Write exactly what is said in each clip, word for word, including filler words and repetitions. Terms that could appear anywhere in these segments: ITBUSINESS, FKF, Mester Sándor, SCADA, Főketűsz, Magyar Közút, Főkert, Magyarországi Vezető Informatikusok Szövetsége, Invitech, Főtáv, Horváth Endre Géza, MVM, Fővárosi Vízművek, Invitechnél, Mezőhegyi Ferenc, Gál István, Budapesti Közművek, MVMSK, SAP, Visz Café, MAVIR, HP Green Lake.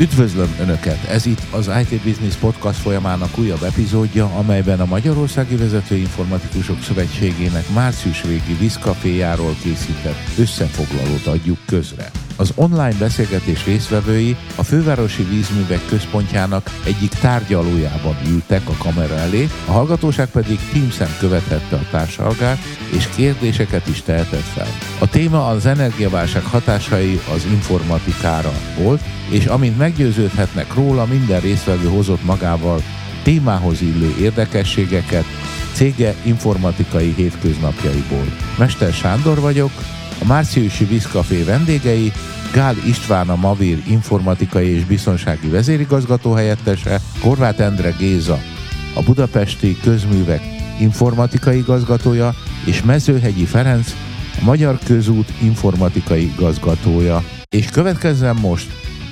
Üdvözlöm Önöket! Ez itt az i té Business Podcast folyamának újabb epizódja, amelyben a Magyarországi Vezető Informatikusok Szövetségének március végi Visz Caféjáról készített összefoglalót adjuk közre. Az online beszélgetés résztvevői a Fővárosi Vízművek központjának egyik tárgyalójában ültek a kamera elé, a hallgatóság pedig Teamsen követhette a társalgát, és kérdéseket is tehetett fel. A téma az energiaválság hatásai az informatikára volt, és amint meggyőződhetnek róla, minden résztvevő hozott magával témához illő érdekességeket cége informatikai hétköznapjaiból. Mester Sándor vagyok, a márciusi Visz Café vendégei Gál István, a MAVIR informatikai és biztonsági vezérigazgató helyettese, Horváth Endre Géza, a Budapesti Közművek informatikai igazgatója, és Mezőhegyi Ferenc, a Magyar Közút informatikai igazgatója. És következzen most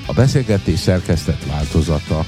a beszélgetés szerkesztett változata.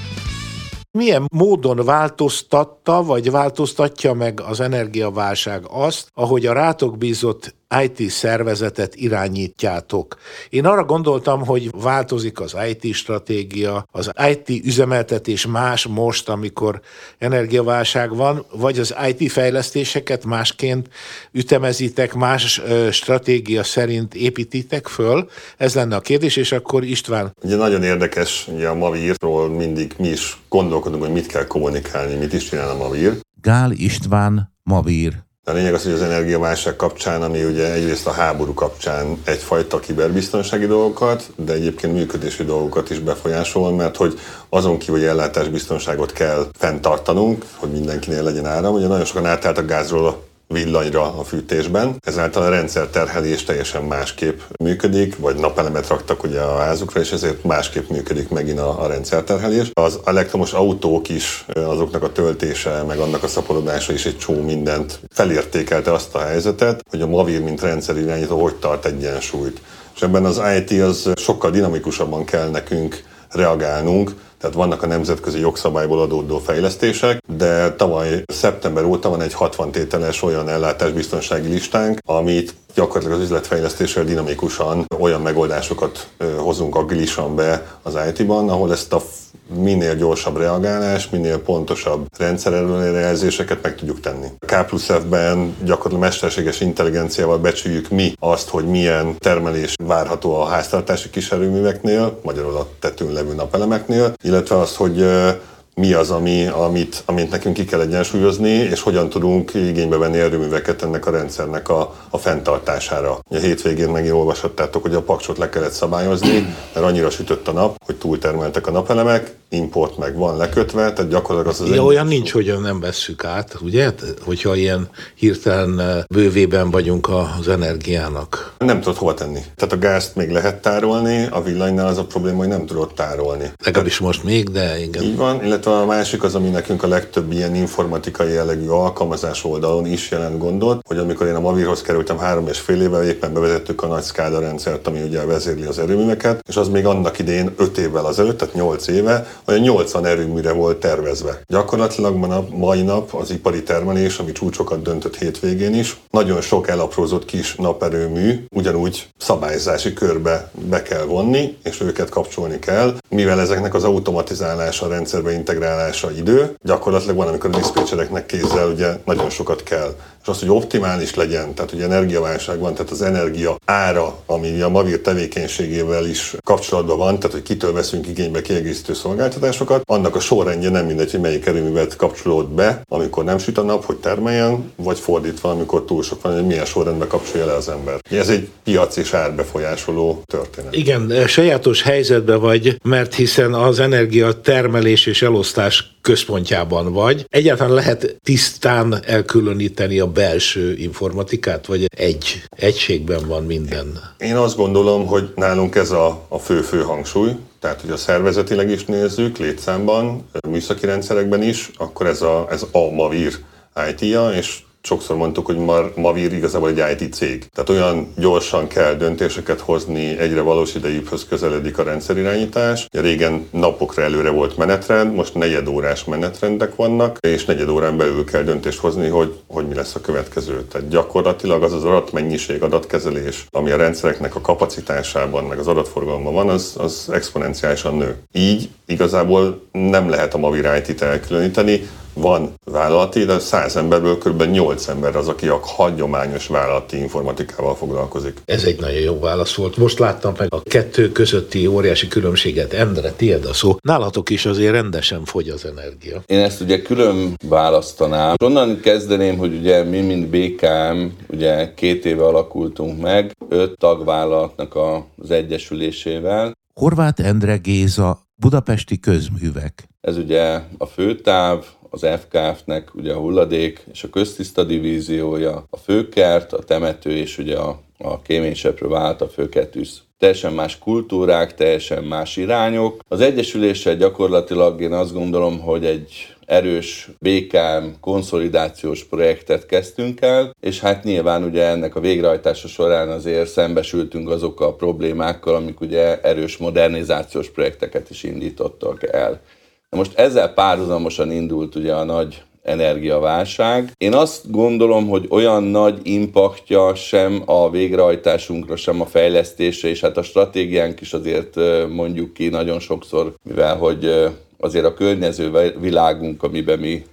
Milyen módon változtatta, vagy változtatja meg az energiaválság azt, ahogy a rátok bízott i té szervezetet irányítjátok? Én arra gondoltam, hogy változik az i té stratégia, az i té üzemeltetés más most, amikor energiaválság van, vagy az i té fejlesztéseket másként ütemezitek, más stratégia szerint építitek föl? Ez lenne a kérdés, és akkor István. Ugye nagyon érdekes, ugye a MAVIR-ról mindig mi is gondolkodunk, hogy mit kell kommunikálni, mit is csinál a MAVIR. Gál István, MAVIR. A lényeg az, hogy az energiaválság kapcsán, ami ugye egyrészt a háború kapcsán egyfajta kiberbiztonsági dolgokat, de egyébként működési dolgokat is befolyásol, mert hogy azon kívül, hogy ellátásbiztonságot kell fenntartanunk, hogy mindenkinél legyen áram, ugye nagyon sokan átálltak gázról a villanyra a fűtésben, ezáltal a rendszerterhelés teljesen másképp működik, vagy napelemet raktak ugye a házukra, és ezért másképp működik megint a, a rendszerterhelés. Az elektromos autók is, azoknak a töltése, meg annak a szaporodása is egy csomó mindent felértékelte azt a helyzetet, hogy a MAVIR, mint rendszerirányító, hogy tart egyensúlyt. És ebben az i té az sokkal dinamikusabban kell nekünk reagálnunk, tehát vannak a nemzetközi jogszabályból adódó fejlesztések, de tavaly szeptember óta van egy hatvan tételes olyan ellátásbiztonsági listánk, amit gyakorlatilag az üzletfejlesztéssel dinamikusan olyan megoldásokat hozunk agilisan be az i té-ban, ahol ezt a minél gyorsabb reagálás, minél pontosabb rendszerelőjelzéseket meg tudjuk tenni. K plusz F-ben gyakorlatilag mesterséges intelligenciával becsüljük mi azt, hogy milyen termelés várható a háztartási kiserőműveknél, magyarul a tetőn levő napelemeknél, illetve azt, hogy mi az, ami, amit, amit nekünk ki kell egyensúlyozni, és hogyan tudunk igénybe venni erőműveket ennek a rendszernek a, a fenntartására. A hétvégén megint olvashattátok, hogy a paksot le kellett szabályozni, mert annyira sütött a nap, hogy túltermeltek a napelemek, import meg van lekötve, tehát gyakorlatilag az az... Ja, olyan nincs, hogy nem vesszük át, ugye? Hogyha ilyen hirtelen bővében vagyunk az energiának. Nem tudod hova tenni. Tehát a gázt még lehet tárolni, a villanynál az a probléma, hogy nem tudod tárolni. Legalábbis most még, de igen. Így van, illetve a másik az, ami nekünk a legtöbb ilyen informatikai jellegű alkalmazás oldalon is jelent gondot, hogy amikor én a MAVIR-hoz kerültem három és fél évvel, éppen bevezettük a nagy SCADA rendszert, ami ugye vezérli az erőműveket, és az még annak idején öt évvel azelőtt, tehát nyolc éve, olyan nyolcvan erőműre volt tervezve. Gyakorlatilag a mai nap az ipari termelés, ami csúcsokat döntött hétvégén is, nagyon sok elaprózott kis naperőmű ugyanúgy szabályzási körbe be kell vonni, és őket kapcsolni kell, mivel ezeknek az automatizálása, rendszerbe integrálása idő, gyakorlatilag van, amikor a diszpécsereknek kézzel ugye nagyon sokat kell. És az, hogy optimális legyen, tehát ugye energiaválság van, tehát az energia ára, ami a MAVIR tevékenységével is kapcsolatban van, tehát hogy kitől veszünk igénybe kiegészítő szolgáltatásokat, annak a sorrendje nem mindegy, hogy melyik erőművet kapcsolód be, amikor nem süt a nap, hogy termeljen, vagy fordítva, amikor túl sok van, hogy milyen sorrendbe kapcsolja le az ember. Ez egy piac és árbefolyásoló történet. Igen, sajátos helyzetben vagy, mert hiszen az energia termelés és elosztás központjában vagy. Egyáltalán lehet tisztán elkülöníteni a belső informatikát, vagy egy egységben van minden? Én azt gondolom, hogy nálunk ez a, a fő-fő hangsúly, tehát hogy a szervezetileg is nézzük, létszámban, műszaki rendszerekben is, akkor ez a, ez a MAVIR i té-ja, és sokszor mondtuk, hogy már MAVIR igazából egy í té cég. Tehát olyan gyorsan kell döntéseket hozni, egyre valós idejűhöz közeledik a rendszerirányítás. Régen napokra előre volt menetrend, most negyedórás menetrendek vannak, és negyed órán belül kell döntést hozni, hogy, hogy mi lesz a következő. Tehát gyakorlatilag az az adatmennyiség, adatkezelés, ami a rendszereknek a kapacitásában, meg az adatforgalomban van, az, az exponenciálisan nő. Így igazából nem lehet a MAVIR í té-t elkülöníteni. Van vállalati, de száz emberből kb. nyolc ember az, aki a hagyományos vállalati informatikával foglalkozik. Ez egy nagyon jó válasz volt. Most láttam meg a kettő közötti óriási különbséget. Endre, tiéd a szó. Nálatok is azért rendesen fogy az energia. Én ezt ugye külön választanám. Onnan kezdeném, hogy ugye mi, mint bé ká em, ugye két éve alakultunk meg, öt tagvállalatnak az egyesülésével. Horváth Endre Géza, Budapesti Közművek. Ez ugye a Főtáv, az ef ká ef-nek ugye a hulladék és a köztiszta divíziója, a Főkert, a temető és ugye a, a kéményseprővel állt a Főketűsz. Teljesen más kultúrák, teljesen más irányok. Az egyesüléssel gyakorlatilag én azt gondolom, hogy egy erős bé ká em konszolidációs projektet kezdtünk el, és hát nyilván ugye ennek a végrehajtása során azért szembesültünk azokkal a problémákkal, amik ugye erős modernizációs projekteket is indítottak el. Na most ezzel párhuzamosan indult ugye a nagy energiaválság. Én azt gondolom, hogy olyan nagy impaktja sem a végrehajtásunkra, sem a fejlesztésre, és hát a stratégiánk is azért mondjuk ki nagyon sokszor, mivel hogy azért a környező világunk, amiben mi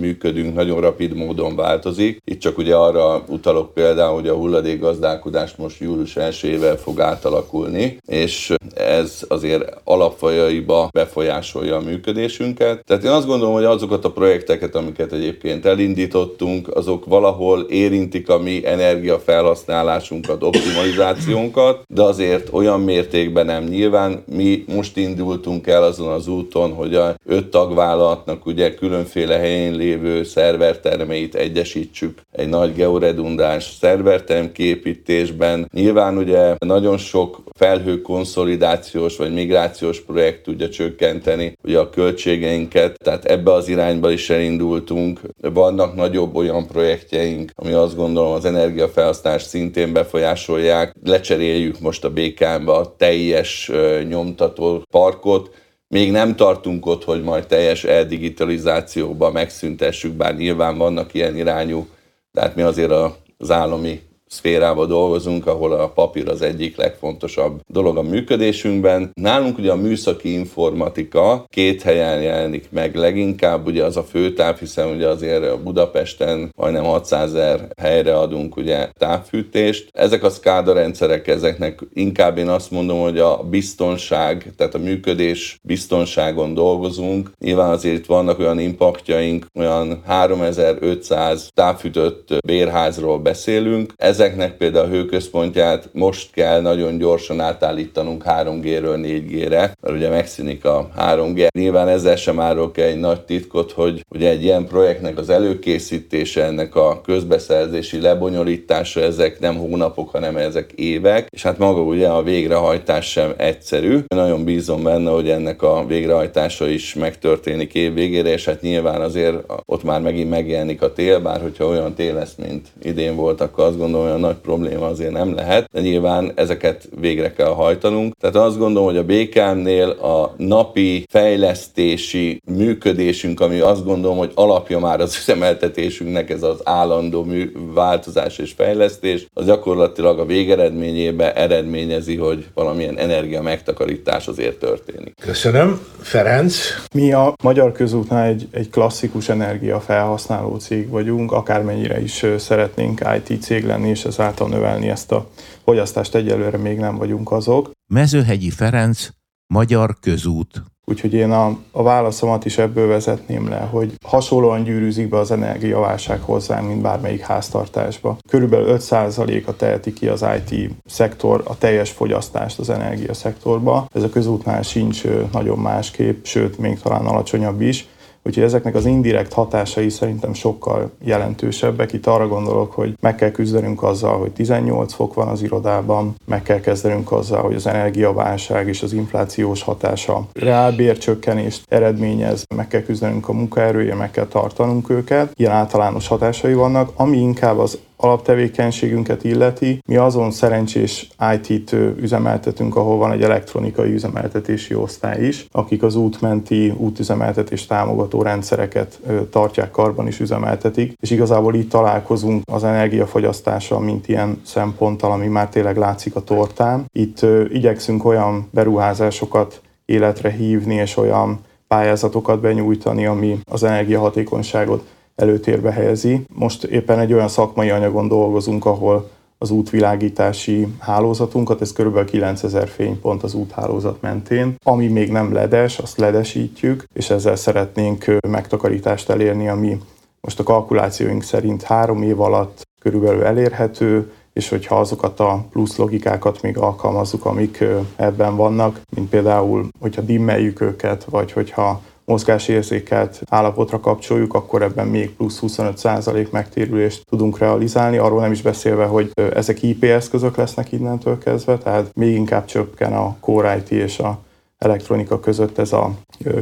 működünk, nagyon rapid módon változik. Itt csak ugye arra utalok például, hogy a hulladékgazdálkodás most július elsejével fog átalakulni, és ez azért alapfajaiba befolyásolja a működésünket. Tehát én azt gondolom, hogy azokat a projekteket, amiket egyébként elindítottunk, azok valahol érintik a mi energiafelhasználásunkat, optimalizációnkat, de azért olyan mértékben nem. Nyilván mi most indultunk el azon az úton, hogy a öt tagvállalatnak ugye különféle helyen lévő szervertermeit egyesítsük egy nagy georedundáns szerverterm kiépítésben. Nyilván ugye nagyon sok felhőkonszolidációs vagy migrációs projekt tudja csökkenteni ugye a költségeinket, tehát ebbe az irányba is elindultunk. Vannak nagyobb olyan projektjeink, ami azt gondolom az energiafelhasználást szintén befolyásolják. Lecseréljük most a bé ká em-be a teljes nyomtató parkot. Még nem tartunk ott, hogy majd teljes eldigitalizációba megszüntessük, bár nyilván vannak ilyen irányú, de hát mi azért az állami szférába dolgozunk, ahol a papír az egyik legfontosabb dolog a működésünkben. Nálunk ugye a műszaki informatika két helyen jelenik meg leginkább, ugye az a Főtáv, hiszen ugye azért Budapesten majdnem hatszázezer helyre adunk ugye távfűtést. Ezek a SCADA rendszerek, ezeknek inkább én azt mondom, hogy a biztonság, tehát a működés biztonságon dolgozunk. Nyilván azért itt vannak olyan impaktjaink, olyan háromezer-ötszáz távfűtött bérházról beszélünk. Ezek Ezeknek például a hőközpontját most kell nagyon gyorsan átállítanunk három gé-ről négy gé-re, mert ugye megszűnik a három gé. Nyilván ezzel sem árulok el egy nagy titkot, hogy ugye egy ilyen projektnek az előkészítése, ennek a közbeszerzési lebonyolítása, ezek nem hónapok, hanem ezek évek, és hát maga ugye a végrehajtás sem egyszerű. Nagyon bízom benne, hogy ennek a végrehajtása is megtörténik év végére, és hát nyilván azért ott már megint megjelenik a tél, bár hogyha olyan tél lesz, mint idén volt, akkor azt gondolom, olyan nagy probléma azért nem lehet, de nyilván ezeket végre kell hajtanunk. Tehát azt gondolom, hogy a bé ká em-nél a napi fejlesztési működésünk, ami azt gondolom, hogy alapja már az üzemeltetésünknek, ez az állandó mű, változás és fejlesztés, az gyakorlatilag a végeredményében eredményezi, hogy valamilyen energia megtakarítás azért történik. Köszönöm. Ferenc? Mi a Magyar Közútnál egy, egy klasszikus energiafelhasználó cég vagyunk, akármennyire is szeretnénk í té cég lenni, és ezáltal növelni ezt a fogyasztást, egyelőre még nem vagyunk azok. Mezőhegyi Ferenc, Magyar Közút. Úgyhogy én a, a válaszomat is ebből vezetném le, hogy hasonlóan gyűrűzik be az energiaválság hozzánk, mint bármelyik háztartásba. Körülbelül öt százaléka teheti ki az í té szektor a teljes fogyasztást az energiaszektorba. Ez a közútnál sincs nagyon másképp, sőt még talán alacsonyabb is. Úgyhogy ezeknek az indirekt hatásai szerintem sokkal jelentősebbek. Itt arra gondolok, hogy meg kell küzdenünk azzal, hogy tizennyolc fok van az irodában, meg kell kezdenünk azzal, hogy az energiaválság és az inflációs hatása reálbércsökkenést eredményez, meg kell küzdenünk a munkaerője, meg kell tartanunk őket. Ilyen általános hatásai vannak, ami inkább az alaptevékenységünket illeti. Mi azon szerencsés í té-t üzemeltetünk, ahol van egy elektronikai üzemeltetési osztály is, akik az útmenti útüzemeltetés támogató rendszereket tartják karban is üzemeltetik, és igazából így találkozunk az energiafogyasztással, mint ilyen szemponttal, ami már tényleg látszik a tortán. Itt igyekszünk olyan beruházásokat életre hívni, és olyan pályázatokat benyújtani, ami az energiahatékonyságot előtérbe helyezi. Most éppen egy olyan szakmai anyagon dolgozunk, ahol az útvilágítási hálózatunkat, ez kb. kilencezer fénypont az úthálózat mentén. Ami még nem ledes, azt ledesítjük, és ezzel szeretnénk megtakarítást elérni, ami most a kalkulációink szerint három év alatt körülbelül elérhető, és hogyha azokat a plusz logikákat még alkalmazzuk, amik ebben vannak, mint például, hogyha dimmeljük őket, vagy hogyha mozgásérzékelt állapotra kapcsoljuk, akkor ebben még plusz huszonöt százalék megtérülést tudunk realizálni, arról nem is beszélve, hogy ezek í pé eszközök lesznek innentől kezdve, tehát még inkább csökken a core í té és a elektronika között ez a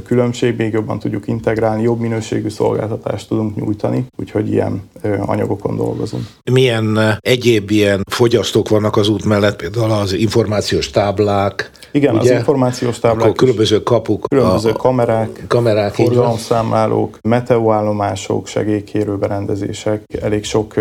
különbség, még jobban tudjuk integrálni, jobb minőségű szolgáltatást tudunk nyújtani, úgyhogy ilyen anyagokon dolgozunk. Milyen egyéb ilyen fogyasztók vannak az út mellett, például az információs táblák? Igen, ugye? Az információs táblák. Akkor különböző kapuk. Különböző a, kamerák, kamerák forgalomszámlálók, meteoállomások, segélykérő berendezések, elég sok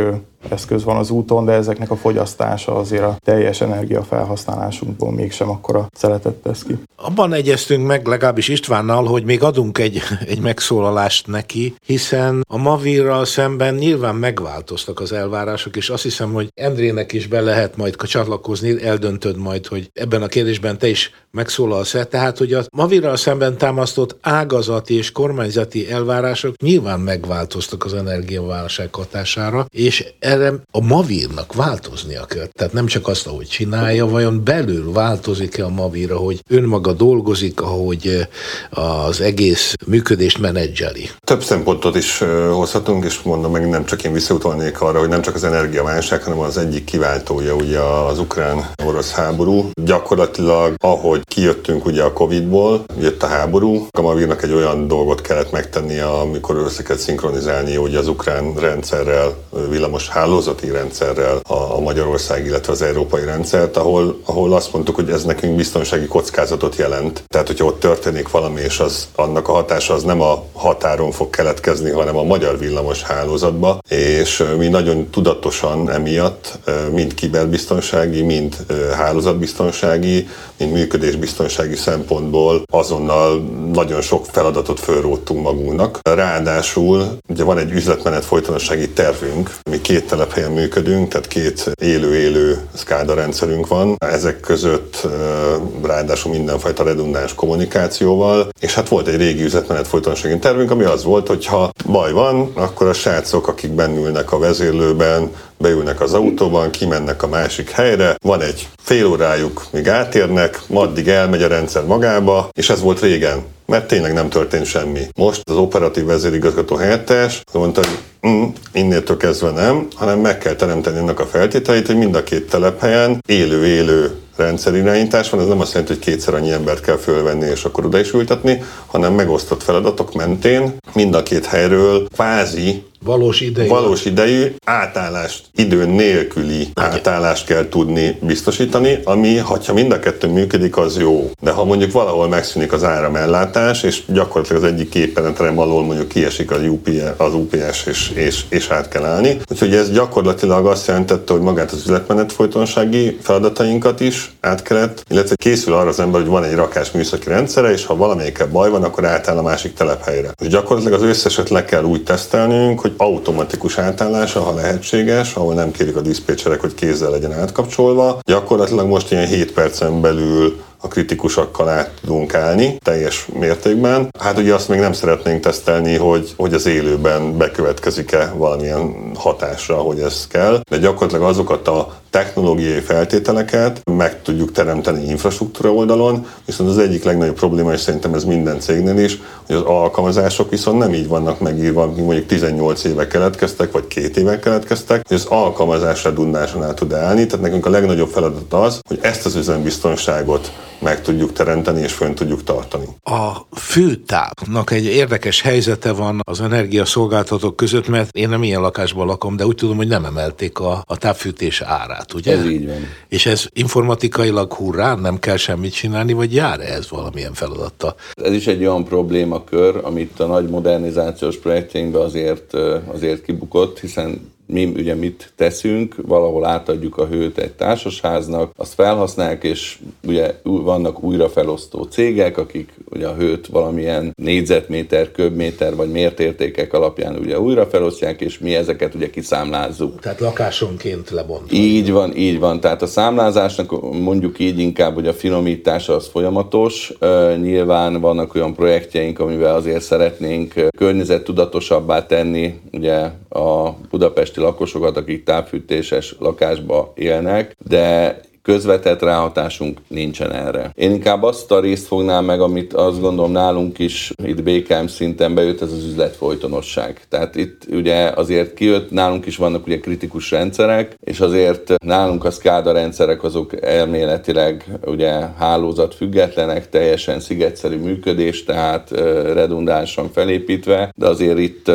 eszköz van az úton, de ezeknek a fogyasztása azért a teljes energiafelhasználásunkból mégsem akkora szeletet tesz ki. Abban egyeztünk meg legalábbis Istvánnal, hogy még adunk egy, egy megszólalást neki, hiszen a MAVIRral szemben nyilván megváltoztak az elvárások, és azt hiszem, hogy Endrének is be lehet majd csatlakozni, eldöntöd majd, hogy ebben a kérdésben te is megszólalsz-e. Tehát, hogy a MAVIRral szemben támasztott ágazati és kormányzati elvárások nyilván megváltoztak az energiaválság hatására, és erre a MAVIRnak változnia kell. Tehát nem csak azt, ahogy csinálja, vajon belül változik-e a MAVIR, ahogy önmaga dolgozik, ahogy az egész működést menedzseli. Több szempontot is hozhatunk, és mondom meg, nem csak én visszautalnék arra, hogy nem csak az energiaválság, hanem az egyik kiváltója ugye az ukrán-orosz háború. Gyakorlatilag, ahogy kijöttünk ugye a Covidból, jött a háború, a MAVIRnak egy olyan dolgot kellett megtennie, amikor össze szinkronizálni ugye az ukrán rendszerrel, villamos hálózati rendszerrel a Magyarország, illetve az európai rendszert, ahol, ahol azt mondtuk, hogy ez nekünk biztonsági kockázatot jelent. Tehát, hogyha ott történik valami, és az, annak a hatása az nem a határon fog keletkezni, hanem a magyar villamos hálózatba, és mi nagyon tudatosan emiatt mind kiberbiztonsági, mind hálózatbiztonsági, mind működésbiztonsági szempontból azonnal nagyon sok feladatot fölróttunk magunknak. Ráadásul ugye van egy üzletmenet folytonossági tervünk, mi két telephelyen működünk, tehát két élő-élő SCADA rendszerünk van. Ezek között ráadásul mindenfajta redundáns kommunikációval, és hát volt egy régi üzletmenet folytonossági tervünk, ami az volt, hogy ha baj van, akkor a srácok, akik bennülnek a vezérlőben, beülnek az autóban, kimennek a másik helyre, van egy fél órájuk, míg átérnek, addig elmegy a rendszer magába, és ez volt régen, mert tényleg nem történt semmi. Most az operatív vezérigazgató helyettes mondta, hogy Mm, innétől kezdve nem, hanem meg kell teremteni ennek a feltételeit, hogy mind a két telephelyen élő-élő rendszerirányítás van. Ez nem azt jelenti, hogy kétszer annyi embert kell fölvenni és akkor oda is ültetni, hanem megosztott feladatok mentén mind a két helyről kvázi valós idejű, valós idejű átállást, idő nélküli átállást kell tudni biztosítani, ami, ha mind a kettő működik, az jó. De ha mondjuk valahol megszűnik az áramellátás, és gyakorlatilag az egyik képenetrem alól mondjuk kiesik az, U P S, az U P S, és, és, és át kell állni. Úgyhogy ez gyakorlatilag azt jelentette, hogy magát az üzletmenet folytonsági feladatainkat is át kellett, illetve készül arra az ember, hogy van egy rakás műszaki rendszere, és ha valamelyikkel baj van, akkor átáll a másik telephelyre. És gyakorlatilag az összeset le kell úgy tesztelnünk, hogy automatikus átállása, ha lehetséges, ahol nem kérik a diszpécserek, hogy kézzel legyen átkapcsolva. Gyakorlatilag most ilyen hét percen belül a kritikusakkal át tudunk állni teljes mértékben. Hát ugye azt még nem szeretnénk tesztelni, hogy, hogy az élőben bekövetkezik-e valamilyen hatásra, hogy ez kell, de gyakorlatilag azokat a technológiai feltételeket meg tudjuk teremteni infrastruktúra oldalon, viszont az egyik legnagyobb probléma, és szerintem ez minden cégnél is, hogy az alkalmazások viszont nem így vannak megírva, mint mondjuk tizennyolc éve keletkeztek, vagy két éve keletkeztek, hogy az alkalmazásra dunásanál tud állni, tehát nekünk a legnagyobb feladat az, hogy ezt az üzembiztonságot meg tudjuk teremteni, és fönn tudjuk tartani. A Főtávnak egy érdekes helyzete van az energiaszolgáltatók között, mert én nem ilyen lakásban lakom, de úgy tudom, hogy nem emelték a, a távfűtés árát, ugye? Ez így van. És ez informatikailag hurrá, nem kell semmit csinálni, vagy jár ez valamilyen feladata? Ez is egy olyan problémakör, amit a nagy modernizációs projektjeinkben azért, azért kibukott, hiszen mi ugye mit teszünk, valahol átadjuk a hőt egy társasháznak, azt felhasználják, és ugye vannak újrafelosztó cégek, akik ugye a hőt valamilyen négyzetméter, köbméter vagy mértértékek alapján ugye újrafelosztják, és mi ezeket ugye kiszámlázzuk. Tehát lakásonként lebontva. Így van, így van. Tehát a számlázásnak mondjuk így inkább, hogy a finomítása az folyamatos. Nyilván vannak olyan projektjeink, amivel azért szeretnénk környezettudatosabbá tenni ugye a budapesti lakosokat, akik távfűtéses lakásba élnek, de közvetett ráhatásunk nincsen erre. Én inkább azt a részt fognám meg, amit azt gondolom nálunk is itt bé ká em szinten bejött, ez az üzletfolytonosság. Tehát itt ugye azért kijött, nálunk is vannak ugye kritikus rendszerek, és azért nálunk a SCADA rendszerek azok elméletileg ugye hálózat függetlenek, teljesen szigetszerű működés, tehát redundánsan felépítve, de azért itt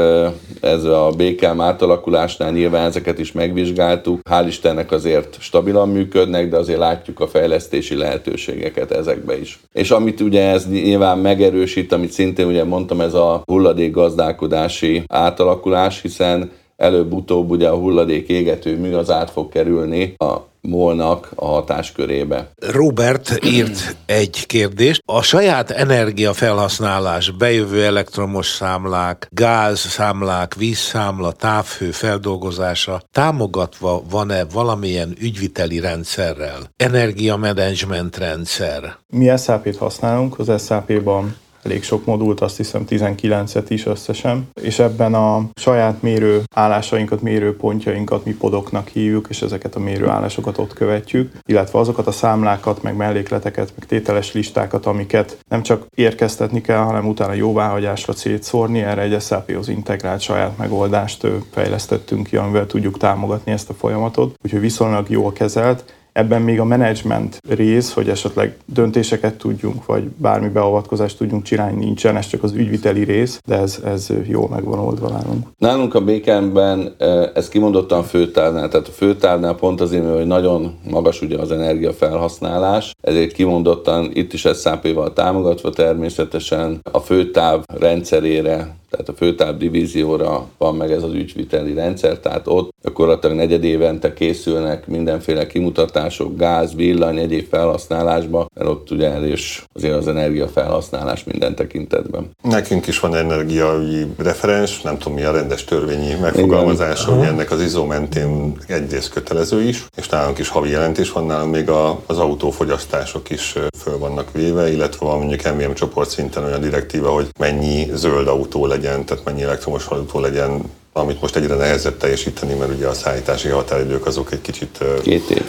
ez a bé ká em átalakulásnál nyilván ezeket is megvizsgáltuk. Hál' Istennek azért stabilan működnek, de azért látjuk a fejlesztési lehetőségeket ezekbe is. És amit ugye ez nyilván megerősít, amit szintén ugye mondtam, ez a hulladékgazdálkodási átalakulás, hiszen előbb-utóbb ugye a hulladék égetőmű az át fog kerülni a molnak a hatáskörébe. Robert írt egy kérdést. A saját energiafelhasználás, bejövő elektromos számlák, gázszámlák, vízszámla, távhő feldolgozása támogatva van-e valamilyen ügyviteli rendszerrel? Energiamenedzsment rendszer? Mi es á pét használunk, az es á pé-ban elég sok modult, azt hiszem tizenkilencet is összesen, és ebben a saját mérő állásainkat, mérőpontjainkat mi podoknak hívjuk, és ezeket a mérőállásokat ott követjük, illetve azokat a számlákat, meg mellékleteket, meg tételes listákat, amiket nem csak érkeztetni kell, hanem utána jóváhagyásra szétszórni, erre egy es á péhoz integrált saját megoldást fejlesztettünk ki, amivel tudjuk támogatni ezt a folyamatot, úgyhogy viszonylag jól kezelt. Ebben még a menedzsment rész, hogy esetleg döntéseket tudjunk, vagy bármi beavatkozást tudjunk csinálni, nincsen, ez csak az ügyviteli rész, de ez, ez jól megvan oldva nálunk. Nálunk a bé ká em-ben ez kimondottan Főtávnál, tehát a Főtávnál pont azért, hogy nagyon magas ugye az energiafelhasználás, ezért kimondottan itt is es á pével támogatva természetesen a Főtáv rendszerére, tehát a Főtáv divízióra van meg ez az ügyviteli rendszer, tehát ott gyakorlatilag negyed évente készülnek mindenféle kimutatások, gáz, villany, egyéb felhasználásba, mert ott ugye el is azért az energiafelhasználás minden tekintetben. Nekünk is van energiai referens, nem tudom mi a rendes törvényi megfogalmazása, hogy ennek az i es o mentén egyrészt kötelező is, és nálunk is havi jelentés van, nálunk még a, az autófogyasztások is föl vannak véve, illetve van mondjuk em vé em csoport szinten olyan direktíva, hogy mennyi zöld autó legyen, tehát mennyi elektromos autó legyen, amit most egyre nehezebb teljesíteni, mert ugye a szállítási határidők azok egy kicsit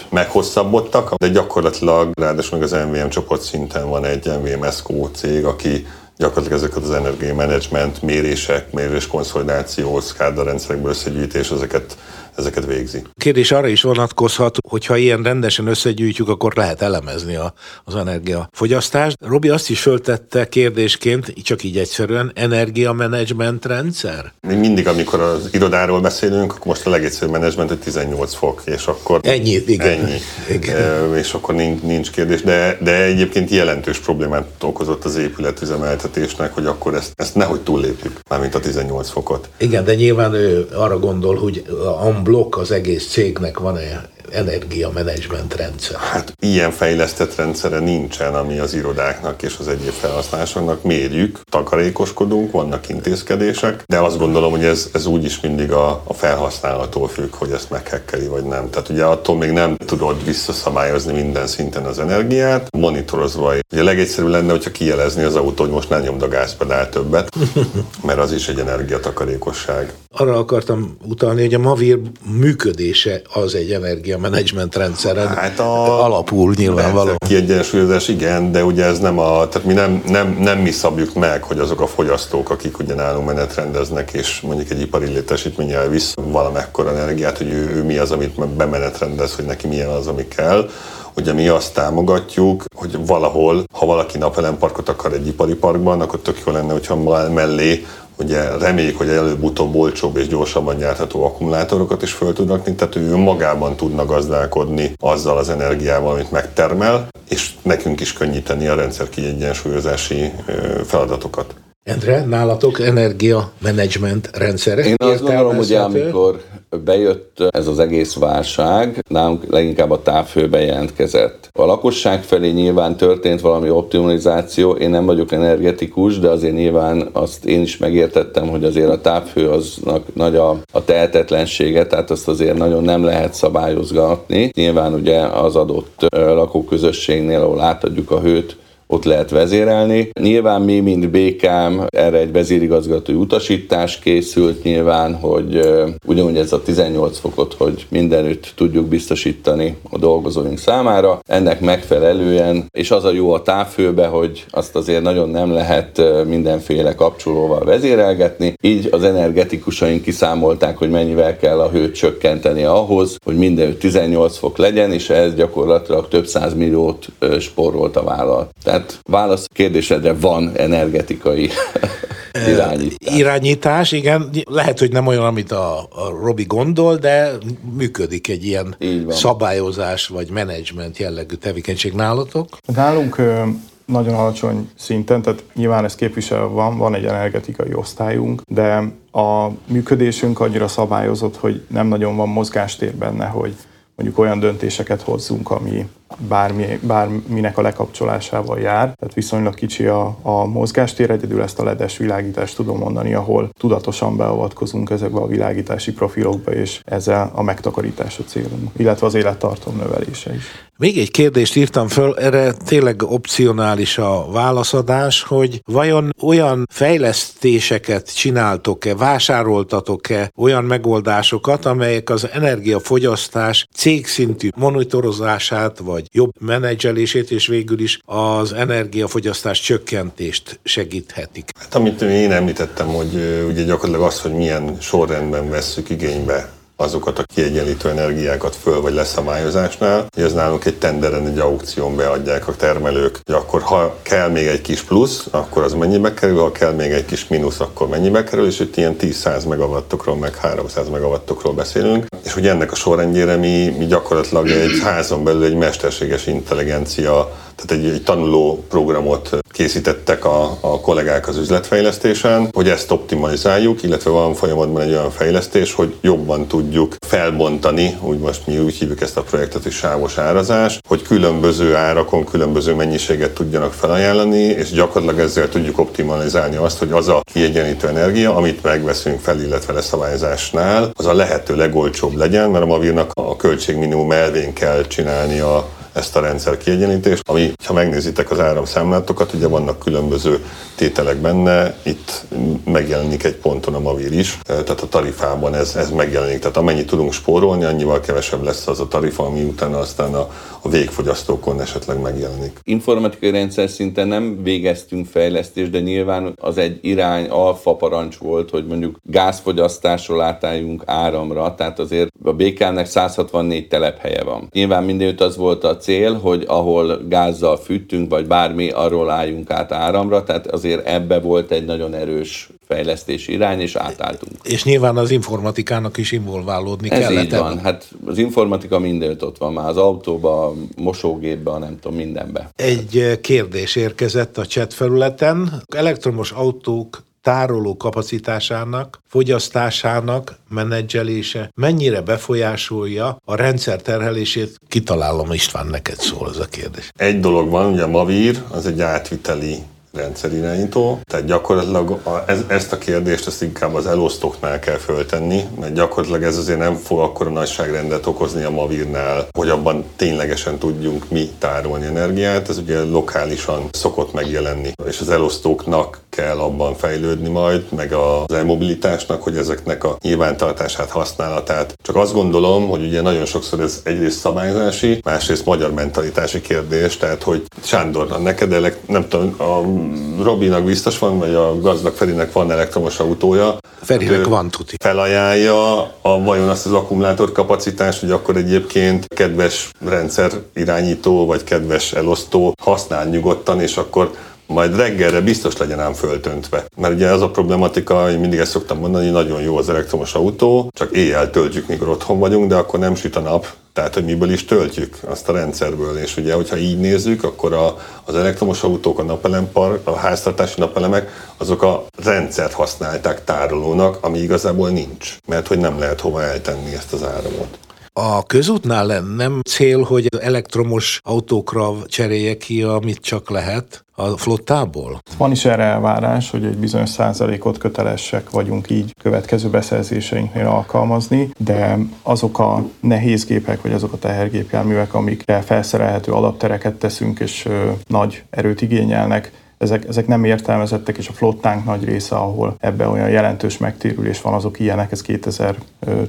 meghosszabbodtak, de gyakorlatilag ráadásul meg az em vé em csoport szinten van egy em vé em es ká cég, aki gyakorlatilag ezeket az energiamenedzsment, mérések, méréskonszolidáció, SCADA rendszerekből összegyűjtés, ezeket ezeket végzi. Kérdés arra is vonatkozhat, hogyha ilyen rendesen összegyűjtjük, akkor lehet elemezni a, az energiafogyasztást. Robi azt is föltette kérdésként, csak így egyszerűen, energiamenedzsment rendszer? Mindig, amikor az irodáról beszélünk, akkor most a legegyszerűbb menedzsment, hogy tizennyolc fok, és akkor... Ennyi, igen. Ennyi. Igen. E, és akkor nincs, nincs kérdés, de, de egyébként jelentős problémát okozott az épületüzemeltetésnek, hogy akkor ezt, ezt nehogy túllépjük, mármint a tizennyolc fokot. Igen, de nyilván ő arra gondol, hogy a blokk az egész cégnek van egy energiamenedzsment rendszer. Hát ilyen fejlesztett rendszere nincsen, ami az irodáknak és az egyéb felhasználásoknak mérjük, takarékoskodunk, vannak intézkedések, de azt gondolom, hogy ez, ez úgyis mindig a, a felhasználótól függ, hogy ezt meghekkeli vagy nem. Tehát ugye attól még nem tudod visszaszabályozni minden szinten az energiát, monitorozva. Ugye legegyszerűbb lenne, hogyha kijelezni az autó, hogy most ne nyomd a gázpedál többet, mert az is egy energiatakarékosság. Arra akartam utalni, hogy a MAVIR működése az egy energia menedzsment rendszeren hát a... alapul nyilvánvalóan. Kiegyensúlyozás, igen, de ugye ez nem a, tehát mi nem, nem, nem mi szabjuk meg, hogy azok a fogyasztók, akik ugye nálunk menetrendeznek, és mondjuk egy ipari létesítménnyel visz valamekkora energiát, hogy ő, ő mi az, amit bemenetrendez, hogy neki milyen az, ami kell. Ugye mi azt támogatjuk, hogy valahol, ha valaki napelemparkot akar egy ipari parkban, akkor tök jó lenne, hogyha mellé, ugye reméljük, hogy előbb-utóbb olcsóbb és gyorsabban gyártható akkumulátorokat is föl tud rakni, tehát ő magában tudna gazdálkodni azzal az energiával, amit megtermel, és nekünk is könnyíteni a rendszer kiegyensúlyozási feladatokat. Endre, nálatok energiamenedzsment rendszere? Én azt gondolom, hogy amikor bejött ez az egész válság, nálunk leginkább a távhőben jelentkezett. A lakosság felé nyilván történt valami optimalizáció, én nem vagyok energetikus, de azért nyilván azt én is megértettem, hogy azért a távhő aznak nagy a, a tehetetlensége, tehát azt azért nagyon nem lehet szabályozgatni. Nyilván ugye az adott lakóközösségnél, ahol átadjuk a hőt, ott lehet vezérelni. Nyilván mi, mint bé ká em, erre egy vezérigazgatói utasítás készült nyilván, hogy ugyanúgy ez a tizennyolc fokot, hogy mindenütt tudjuk biztosítani a dolgozóink számára. Ennek megfelelően, és az a jó a távhőbe, hogy azt azért nagyon nem lehet mindenféle kapcsolóval vezérelgetni. Így az energetikusaink kiszámolták, hogy mennyivel kell a hőt csökkenteni ahhoz, hogy mindenütt tizennyolc fok legyen, és ez gyakorlatilag több száz milliót spórolt a vállalat. Tehát válasz kérdésedre, van energetikai irányítás. Irányítás, igen. Lehet, hogy nem olyan, amit a, a Robi gondol, de működik egy ilyen szabályozás vagy menedzsment jellegű tevékenység nálatok? Nálunk nagyon alacsony szinten, tehát nyilván ez képviselve van, van egy energetikai osztályunk, de a működésünk annyira szabályozott, hogy nem nagyon van mozgástér benne, hogy mondjuk olyan döntéseket hozzunk, ami bármi, bárminek a lekapcsolásával jár. Tehát viszonylag kicsi a, a mozgástér, egyedül ezt a ledes világítást tudom mondani, ahol tudatosan beavatkozunk ezekbe a világítási profilokba, és ezzel a megtakarítás a célunk, illetve az élettartam növelése is. Még egy kérdést írtam föl, erre tényleg opcionális a válaszadás, hogy vajon olyan fejlesztéseket csináltok-e, vásároltatok-e olyan megoldásokat, amelyek az energiafogyasztás cégszintű monitorozását, vagy jobb menedzselését, és végül is az energiafogyasztás csökkentést segíthetik. Hát, amit én említettem, hogy ugye gyakorlatilag az, hogy milyen sorrendben vesszük igénybe azokat a kiegyenlítő energiákat föl- vagy leszabályozásnál, hogy az nálunk egy tenderen, egy aukción beadják a termelők, hogy akkor ha kell még egy kis plusz, akkor az mennyibe kerül, ha kell még egy kis mínusz, akkor mennyibe kerül, és itt ilyen tíz-száz megawattokról, meg háromszáz megawattokról beszélünk, és hogy ennek a sorrendjére mi, mi gyakorlatilag egy házon belül egy mesterséges intelligencia, tehát egy, egy tanuló programot készítettek a, a kollégák az üzletfejlesztésen, hogy ezt optimalizáljuk, illetve van folyamatban egy olyan fejlesztés, hogy jobban tudjuk felbontani, úgy most mi úgy hívjuk ezt a projektet, hogy sávos árazás, hogy különböző árakon különböző mennyiséget tudjanak felajánlani, és gyakorlatilag ezzel tudjuk optimalizálni azt, hogy az a kiegyenlítő energia, amit megveszünk fel, illetve leszabályozásnál, az a lehető legolcsóbb legyen, mert a MAVIRnak a költségminimum elvén kell csinálni a ezt a rendszer kiegyenlítést, ami, ha megnézitek az áramszámlátokat, ugye vannak különböző tételek benne, itt megjelenik egy ponton a MAVIR is, tehát a tarifában ez, ez megjelenik, tehát amennyit tudunk spórolni, annyival kevesebb lesz az a tarifa, ami utána aztán a, a végfogyasztókon esetleg megjelenik. Informatikai rendszer szinten nem végeztünk fejlesztést, de nyilván az egy irány alfa parancs volt, hogy mondjuk gázfogyasztásról átálljunk áramra, tehát azért a bé ká-nek száz hatvannégy telephelye van. Nyilván mindenütt az volt a cél, hogy ahol gázzal fűtünk, vagy bármi, arról álljunk át áramra, tehát azért ebbe volt egy nagyon erős fejlesztési irány, és átálltunk. És nyilván az informatikának is involválódni ez kellett. Ez így van, ebben. Hát az informatika mindenütt ott van már, az autóba, a mosógépbe, nem tudom, mindenbe. Egy kérdés érkezett a chat felületen. Elektromos autók tároló kapacitásának, fogyasztásának menedzselése mennyire befolyásolja a rendszer terhelését? Kitalálom, István, neked szól ez a kérdés. Egy dolog van, ugye a MAVIR az egy átviteli rendszerirányító, tehát gyakorlatilag a, ez, ezt a kérdést ezt inkább az elosztóknál kell föltenni, mert gyakorlatilag ez azért nem fog akkora nagyságrendet okozni a MAVIRnál, hogy abban ténylegesen tudjunk mi tárolni energiát, ez ugye lokálisan szokott megjelenni, és az elosztóknak kell abban fejlődni majd, meg az e-mobilitásnak, hogy ezeknek a nyilvántartását, használatát. Csak azt gondolom, hogy ugye nagyon sokszor ez egyrészt szabályozási, másrészt magyar mentalitási kérdés, tehát hogy Sándor, neked elek, nem tudom, a Robinak biztos van, vagy a gazdag Ferinek van elektromos autója. Ferinek hát van tuti. Felajánlja a, vajon azt az akkumulátor kapacitást, hogy akkor egyébként kedves rendszer irányító, vagy kedves elosztó használ nyugodtan, és akkor majd reggelre biztos legyen ám föltöntve. Mert ugye az a problematika, én mindig ezt szoktam mondani, nagyon jó az elektromos autó, csak éjjel töltjük, mikor otthon vagyunk, de akkor nem süt a nap, tehát hogy miből is töltjük azt a rendszerből. És ugye, hogyha így nézzük, akkor a, az elektromos autók, a napelempark, a háztartási napelemek, azok a rendszert használták tárolónak, ami igazából nincs, mert hogy nem lehet hova eltenni ezt az áramot. A közútnál nem cél, hogy elektromos autókra cserélje ki, amit csak lehet a flottából? Van is erre elvárás, hogy egy bizonyos százalékot kötelesek vagyunk így következő beszerzéseinknél alkalmazni, de azok a nehéz gépek, vagy azok a tehergépjárművek, amikre felszerelhető alaptereket teszünk, és ö, nagy erőt igényelnek, Ezek, ezek nem értelmezettek, és a flottánk nagy része, ahol ebben olyan jelentős megtérülés van, azok ilyenek, ez kétezer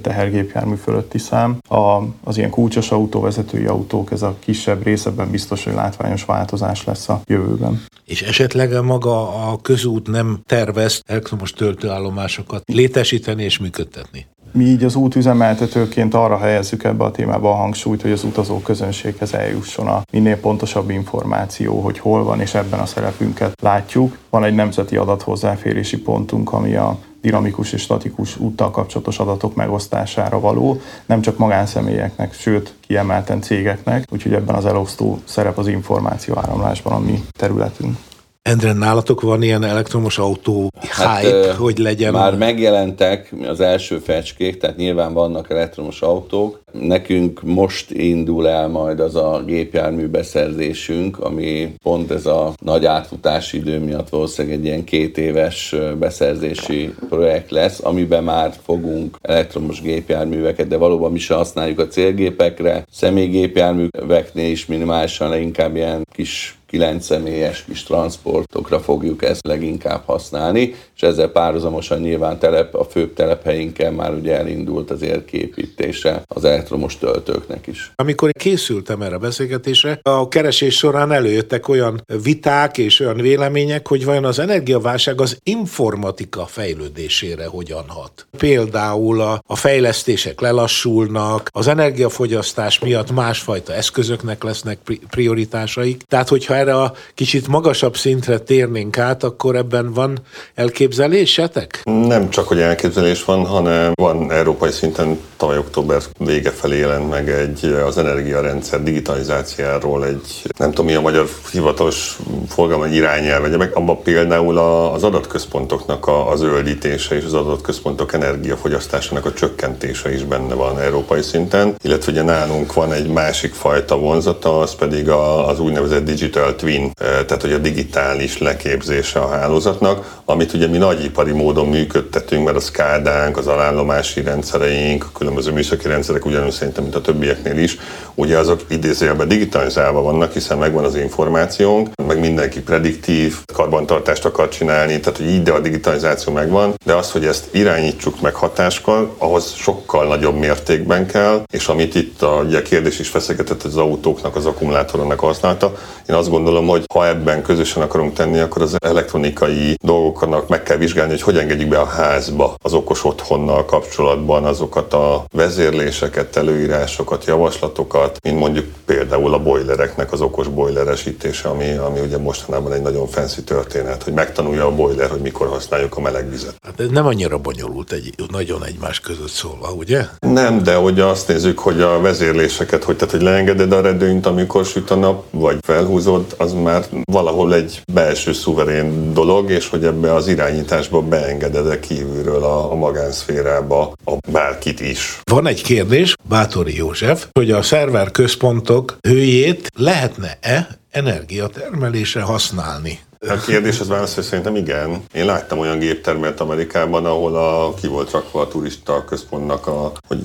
tehergépjármű fölötti szám. A, az ilyen kulcsos autó, vezetői autók, ez a kisebb részben biztos, hogy látványos változás lesz a jövőben. És esetleg maga a közút nem tervez elektromos töltőállomásokat létesíteni és működtetni? Mi így az útüzemeltetőként arra helyezzük ebbe a témába a hangsúlyt, hogy az utazó közönséghez eljusson a minél pontosabb információ, hogy hol van, és ebben a szerepünket látjuk. Van egy nemzeti adathozzáférési pontunk, ami a dinamikus és statikus úttal kapcsolatos adatok megosztására való, nem csak magánszemélyeknek, sőt kiemelten cégeknek, úgyhogy ebben az elosztó szerep az információ áramlásban a mi területünk. Endre, nálatok van ilyen elektromos autó hát, hype, hogy legyen? Már megjelentek az első fecskék, tehát nyilván vannak elektromos autók. Nekünk most indul el majd az a gépjármű beszerzésünk, ami pont ez a nagy átfutási idő miatt valószínűleg egy ilyen két éves beszerzési projekt lesz, amiben már fogunk elektromos gépjárműveket, de valóban mi sem használjuk a célgépekre. Személygépjárműveknél is minimálisan, inkább ilyen kis kilenc személyes kis transportokra fogjuk ezt leginkább használni, és ezzel párhuzamosan nyilván telep, a főbb telephelyinken már ugye elindult az érképítése az elektromos töltőknek is. Amikor készültem erre a beszélgetésre, a keresés során előjöttek olyan viták és olyan vélemények, hogy vajon az energiaválság az informatika fejlődésére hogyan hat. Például a, a fejlesztések lelassulnak, az energiafogyasztás miatt másfajta eszközöknek lesznek prioritásaik, tehát hogyha erre a kicsit magasabb szintre térnénk át, akkor ebben van elképzelésetek? Nem csak, hogy elképzelés van, hanem van európai szinten tavaly október vége felé jelent meg egy az energiarendszer digitalizációról egy, nem tudom mi a magyar hivatalos forgalmi irányelv, meg abban például az adatközpontoknak a, a zöldítése és az adatközpontok energiafogyasztásának a csökkentése is benne van európai szinten, illetve ugye nálunk van egy másik fajta vonzata, az pedig a, az úgynevezett digital twin, tehát hogy a digitális leképzése a hálózatnak, amit ugye mi nagyipari módon működtetünk, mert a szkádánk, az alállomási rendszereink, a különböző műszaki rendszerek ugyanúgy szerintem, mint a többieknél is, ugye azok idézőjelben digitalizálva vannak, hiszen megvan az információnk, meg mindenki prediktív karbantartást akar csinálni, tehát hogy ide a digitalizáció megvan, de az, hogy ezt irányítsuk meg hatáskal, ahhoz sokkal nagyobb mértékben kell, és amit itt a, ugye a kérdés is feszegetett az autóknak, az akkumulátornak használta, én azt gondolom, hogy ha ebben közösen akarunk tenni, akkor az elektronikai dolgoknak meg kell vizsgálni, hogy hogy engedjük be a házba az okos otthonnal kapcsolatban azokat a vezérléseket, előírásokat, javaslatokat, mint mondjuk például a bojlereknek az okos bojleresítése, ami, ami ugye mostanában egy nagyon fancy történet, hogy megtanulja a bojler, hogy mikor használjuk a meleg vizet. Hát ez nem annyira bonyolult, egy, nagyon egymás között szólva, ugye? Nem, de hogy azt nézzük, hogy a vezérléseket, hogy, tehát, hogy leengeded a redőnyt, amikor süt a nap, vagy felhúzod, az már valahol egy belső szuverén dolog, és hogy ebbe az irányításba beengeded-e kívülről a, a magánszférába a bárkit is. Van egy kérdés, Bátori József, hogy a szerver központok hőjét lehetne-e energiatermelésre használni? A kérdés az válasz, hogy szerintem igen. Én láttam olyan géptermelt Amerikában, ahol a, ki volt rakva a turista központnak, a, hogy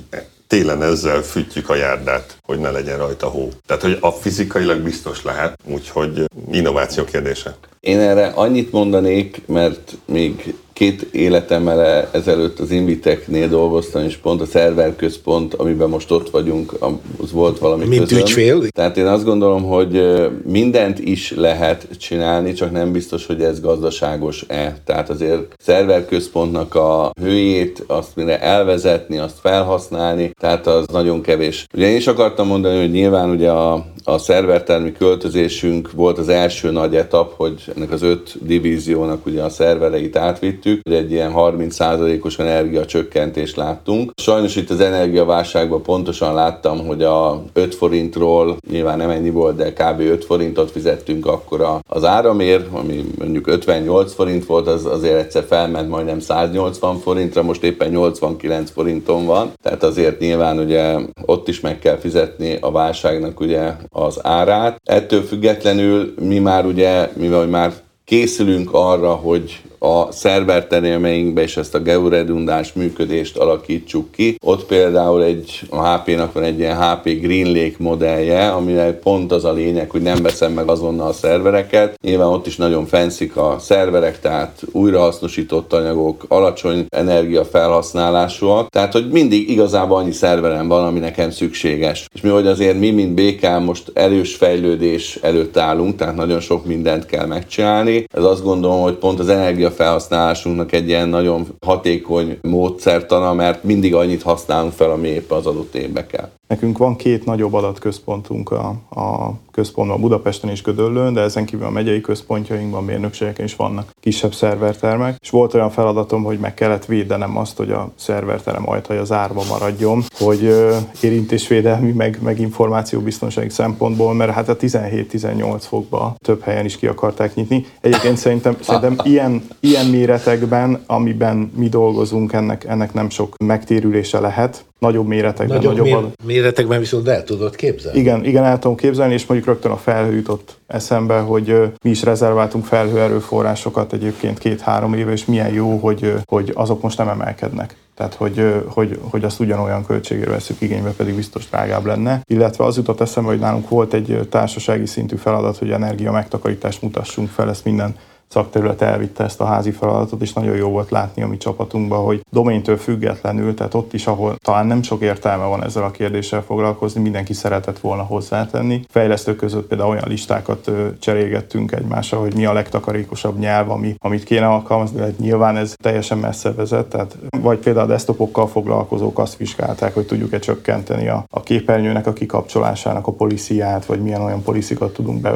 télen ezzel fűtjük a járdát, hogy ne legyen rajta hó. Tehát, hogy a fizikailag biztos lehet, úgyhogy innováció kérdése. Én erre annyit mondanék, mert még két életemmel ezelőtt az Invitechnél dolgoztam, és pont a szerverközpont, amiben most ott vagyunk, az volt valami közöm. Mint ügyfél? Tehát én azt gondolom, hogy mindent is lehet csinálni, csak nem biztos, hogy ez gazdaságos-e. Tehát azért szerverközpontnak a hőjét, azt mire elvezetni, azt felhasználni, tehát az nagyon kevés. Ugye én is akartam mondani, hogy nyilván ugye a, a szervertermi költözésünk volt az első nagy etap, hogy ennek az öt divíziónak ugye a szervereit átvittük, hogy egy ilyen harminc százalékos energiacsökkentést láttunk. Sajnos itt az energiaválságban pontosan láttam, hogy a öt forintról, nyilván nem ennyi volt, de kb. öt forintot fizettünk akkor az áramér, ami mondjuk ötvennyolc forint volt, az azért egyszer felment majdnem száznyolcvan forintra, most éppen nyolcvankilenc forinton van, tehát azért nyilván ugye ott is meg kell fizetni a válságnak ugye az árát. Ettől függetlenül mi már ugye, mivel már készülünk arra, hogy a szervertermeinkbe és ezt a georedundáns működést alakítsuk ki. Ott például egy, a há pénak van egy ilyen há pé Green Lake modellje, aminek pont az a lényeg, hogy nem veszem meg azonnal a szervereket. Nyilván ott is nagyon fenszik a szerverek, tehát újrahasznosított anyagok, alacsony energiafelhasználásúak. Tehát, hogy mindig igazából annyi szerverem van, ami nekem szükséges. És mi, hogy azért mi, mint bé ká most erős fejlődés előtt állunk, tehát nagyon sok mindent kell megcsinálni. Ez azt gondolom, hogy pont az energia felhasználásunknak egy ilyen nagyon hatékony módszertana, mert mindig annyit használunk fel, ami éppen az adott évbe kell. Nekünk van két nagyobb adatközpontunk a, a központban, Budapesten és Gödöllőn, de ezen kívül a megyei központjainkban, mérnökségeken is vannak kisebb szervertermek, és volt olyan feladatom, hogy meg kellett védenem azt, hogy a szerverterem ajtaja zárva maradjon, hogy ö, érintésvédelmi, meg, meg információbiztonsági szempontból, mert hát a tizenhét-tizennyolc fokba több helyen is ki akarták nyitni. Egyébként szerintem, szerintem ilyen, ilyen méretekben, amiben mi dolgozunk, ennek, ennek nem sok megtérülése lehet. Nagyobb méretekben, nagyobb, nagyobb mér- méretekben viszont el tudod képzelni. Igen, igen, el tudom képzelni, és mondjuk rögtön a felhő jutott eszembe, hogy mi is rezerváltunk felhőerőforrásokat egyébként két-három éve, és milyen jó, hogy, hogy azok most nem emelkednek. Tehát, hogy, hogy, hogy azt ugyanolyan költségére veszük igénybe, pedig biztos drágább lenne. Illetve az jutott eszembe, hogy nálunk volt egy társasági szintű feladat, hogy energia megtakarítást mutassunk fel, ezt minden szakterület elvitte ezt a házi feladatot, és nagyon jó volt látni a mi csapatunkban, hogy doméntől függetlenül, tehát ott is, ahol talán nem sok értelme van ezzel a kérdéssel foglalkozni, mindenki szeretett volna hozzátenni. Fejlesztők között például olyan listákat cserélgettünk egymással, hogy mi a legtakarékosabb nyelv, ami, amit kéne alkalmazni, de nyilván ez teljesen messze vezet. Tehát, vagy például a desktopokkal foglalkozók azt vizsgálták, hogy tudjuk-e csökkenteni a, a képernyőnek a kikapcsolásának a policíját, vagy milyen olyan policikat tudunk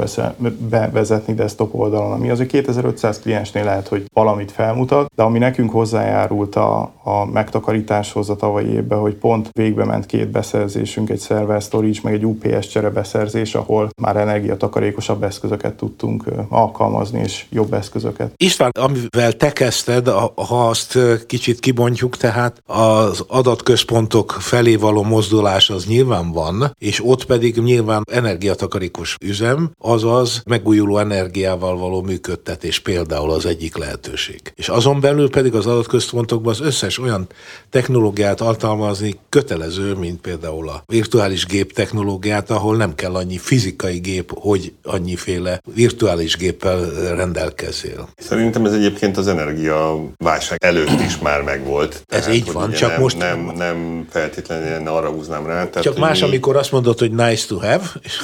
bevezetni desktop oldalon, ami azért kétezer-ötszáz kliensnél lehet, hogy valamit felmutat, de ami nekünk hozzájárult a, a megtakarításhoz a tavalyi évben, hogy pont végbe ment két beszerzésünk, egy server storage, meg egy u pé es csere beszerzés, ahol már energiatakarékosabb eszközöket tudtunk alkalmazni, és jobb eszközöket. István, amivel te kezdted, ha azt kicsit kibontjuk, tehát az adatközpontok felé való mozdulás az nyilván van, és ott pedig nyilván energiatakarékos üzem, azaz megújuló energiával való működtetés. És például az egyik lehetőség. És azon belül pedig az adatközpontokban az összes olyan technológiát alkalmazni kötelező, mint például a virtuális gép technológiát, ahol nem kell annyi fizikai gép, hogy annyiféle virtuális géppel rendelkezél. Szerintem ez egyébként az energiaválság előtt is már megvolt. Ez így van, csak nem, most... Nem, nem feltétlenül arra húznám rá. Tehát, csak más, mi... amikor azt mondod, hogy nice to have,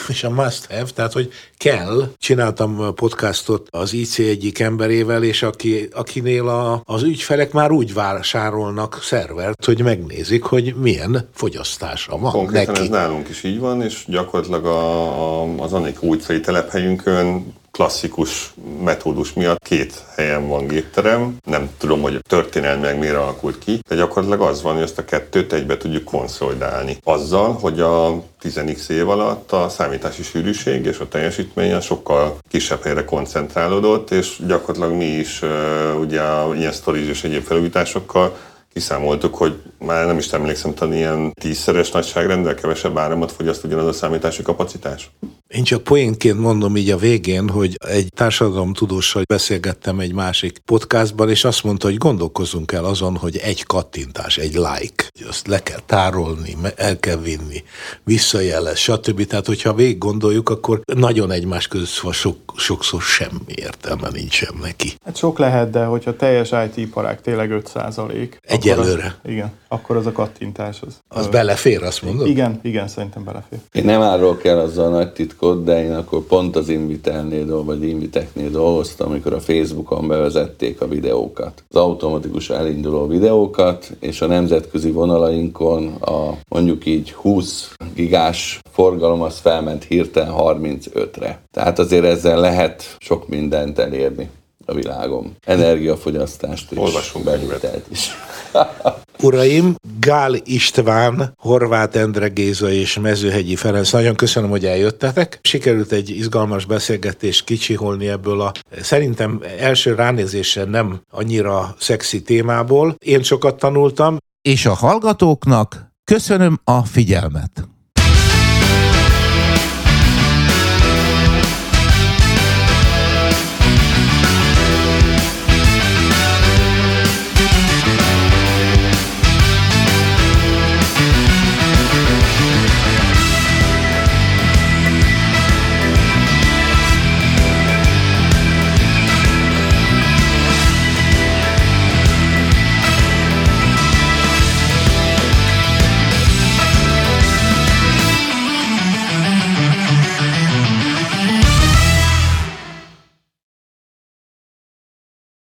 és a must have, tehát hogy kell. Csináltam podcastot az í cé egyik emberével, és aki, akinél a, az ügyfelek már úgy vásárolnak szervert, hogy megnézik, hogy milyen fogyasztása van konkrétan neki. Ez nálunk is így van, és gyakorlatilag a, a, az Anika utcai telephelyünkön klasszikus metódus miatt két helyen van gépterem, nem tudom, hogy történelmileg miért alakult ki, de gyakorlatilag az van, hogy ezt a kettőt egybe tudjuk konszolidálni. Azzal, hogy a tíz x év alatt a számítási sűrűség és a teljesítmény sokkal kisebb helyre koncentrálódott, és gyakorlatilag mi is ugye ilyen storage és egyéb felújításokkal kiszámoltuk, hogy már nem is emlékszem, talán ilyen tízszeres nagyságrendel kevesebb áramot fogyaszt ugyanaz a számítási kapacitás. Én csak poénként mondom így a végén, hogy egy társadalomtudóssal beszélgettem egy másik podcastban, és azt mondta, hogy gondolkozzunk el azon, hogy egy kattintás, egy like, azt le kell tárolni, el kell vinni, visszajelez, stb. Tehát, hogyha végig gondoljuk, akkor nagyon egymás között sok, sokszor semmi értelme nincsen neki. Hát sok lehet, de hogyha teljes í té-iparág tényleg öt százalék. Egyelőre. Az, igen, akkor az a kattintás. Az, az belefér, azt mondod? Igen, igen, szerintem belefér. Én nem árulok el azzal nagy titkot, de én akkor pont az Invitelnél, vagy Invitechnél dolgoztam, amikor a Facebookon bevezették a videókat. Az automatikus elinduló videókat, és a nemzetközi vonalainkon a mondjuk így húsz gigás forgalom az felment hirtelen harmincötre. Tehát azért ezzel lehet sok mindent elérni a világon. Energiafogyasztást is. Olvasunk bevételt is. Uraim, Gál István, Horváth Endre Géza és Mezőhegyi Ferenc, nagyon köszönöm, hogy eljöttetek. Sikerült egy izgalmas beszélgetést kicsiholni ebből a szerintem első ránézésre nem annyira szexi témából. Én sokat tanultam. És a hallgatóknak köszönöm a figyelmet.